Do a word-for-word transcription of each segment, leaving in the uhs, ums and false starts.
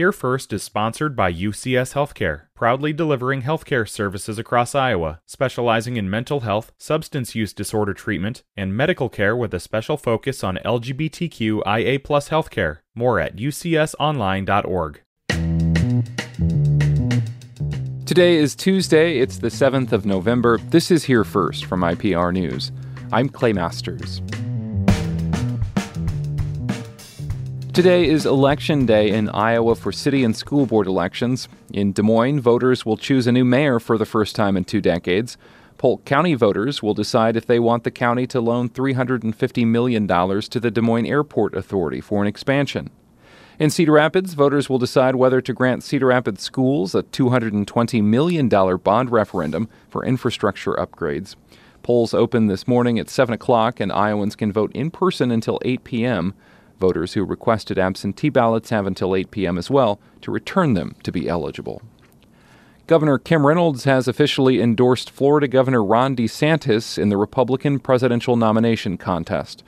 Here First is sponsored by U C S Healthcare, proudly delivering healthcare services across Iowa, specializing in mental health, substance use disorder treatment, and medical care with a special focus on LGBTQIA+ healthcare. More at u c s online dot org. Today is Tuesday, it's the seventh of November. This is Here First from I P R News. I'm Clay Masters. Today is Election Day in Iowa for city and school board elections. In Des Moines, voters will choose a new mayor for the first time in two decades. Polk County voters will decide if they want the county to loan three hundred fifty million dollars to the Des Moines Airport Authority for an expansion. In Cedar Rapids, voters will decide whether to grant Cedar Rapids schools a two hundred twenty million dollars bond referendum for infrastructure upgrades. Polls open this morning at seven o'clock, and Iowans can vote in person until eight p.m., Voters who requested absentee ballots have until eight p.m. as well to return them to be eligible. Governor Kim Reynolds has officially endorsed Florida Governor Ron DeSantis in the Republican presidential nomination contest.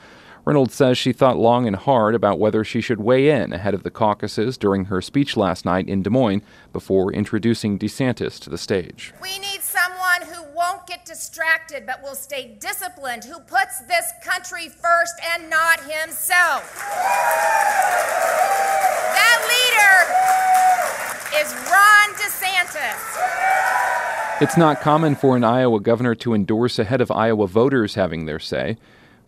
Reynolds says she thought long and hard about whether she should weigh in ahead of the caucuses during her speech last night in Des Moines before introducing DeSantis to the stage. We need someone who won't get distracted but will stay disciplined, who puts this country first and not himself. That leader is Ron DeSantis. It's not common for an Iowa governor to endorse ahead of Iowa voters having their say.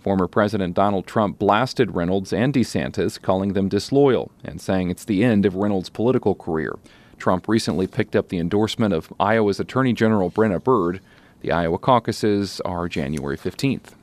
Former President Donald Trump blasted Reynolds and DeSantis, calling them disloyal and saying it's the end of Reynolds' political career. Trump recently picked up the endorsement of Iowa's Attorney General Brenda Bird. The Iowa caucuses are January fifteenth.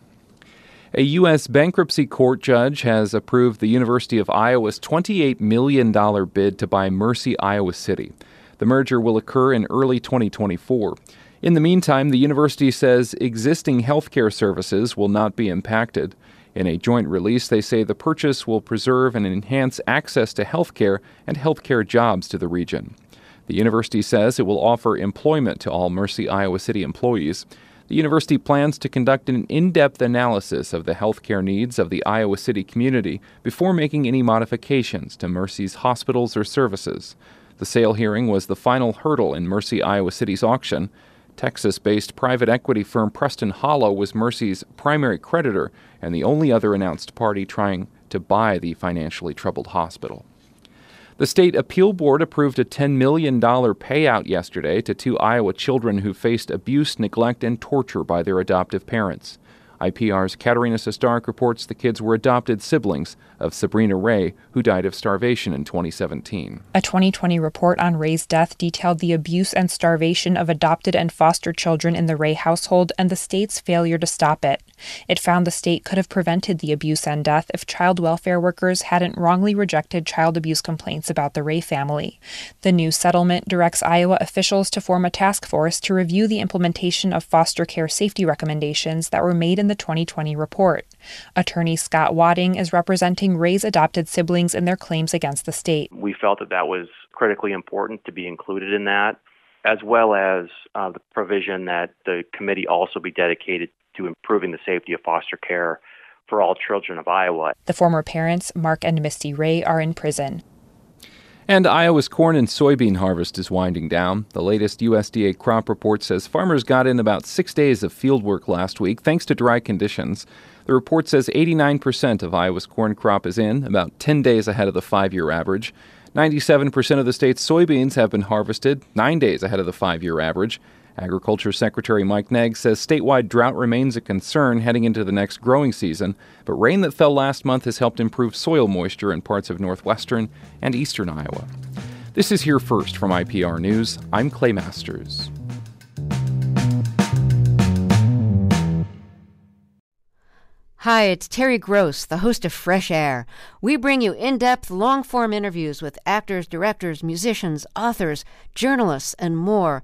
A U S bankruptcy court judge has approved the University of Iowa's twenty-eight million dollars bid to buy Mercy Iowa City. The merger will occur in early twenty twenty-four. In the meantime, the university says existing healthcare services will not be impacted. In a joint release, they say the purchase will preserve and enhance access to healthcare and healthcare jobs to the region. The university says it will offer employment to all Mercy Iowa City employees. The university plans to conduct an in-depth analysis of the healthcare needs of the Iowa City community before making any modifications to Mercy's hospitals or services. The sale hearing was the final hurdle in Mercy Iowa City's auction. Texas-based private equity firm Preston Hollow was Mercy's primary creditor and the only other announced party trying to buy the financially troubled hospital. The State Appeal Board approved a ten million dollars payout yesterday to two Iowa children who faced abuse, neglect, and torture by their adoptive parents. I P R's Katerina Sestark reports the kids were adopted siblings of Sabrina Ray, who died of starvation in twenty seventeen. A twenty twenty report on Ray's death detailed the abuse and starvation of adopted and foster children in the Ray household and the state's failure to stop it. It found the state could have prevented the abuse and death if child welfare workers hadn't wrongly rejected child abuse complaints about the Ray family. The new settlement directs Iowa officials to form a task force to review the implementation of foster care safety recommendations that were made in the twenty twenty report. Attorney Scott Wadding is representing Ray's adopted siblings in their claims against the state. We felt that that was critically important to be included in that, as well as uh, the provision that the committee also be dedicated to improving the safety of foster care for all children of Iowa. The former parents, Mark and Misty Ray, are in prison. And Iowa's corn and soybean harvest is winding down. The latest U S D A crop report says farmers got in about six days of field work last week thanks to dry conditions. The report says eighty-nine percent of Iowa's corn crop is in, about ten days ahead of the five-year average. ninety-seven percent of the state's soybeans have been harvested, nine days ahead of the five-year average. Agriculture Secretary Mike Naig says statewide drought remains a concern heading into the next growing season, but rain that fell last month has helped improve soil moisture in parts of northwestern and eastern Iowa. This is Here First from I P R News. I'm Clay Masters. Hi, it's Terry Gross, the host of Fresh Air. We bring you in-depth, long-form interviews with actors, directors, musicians, authors, journalists, and more.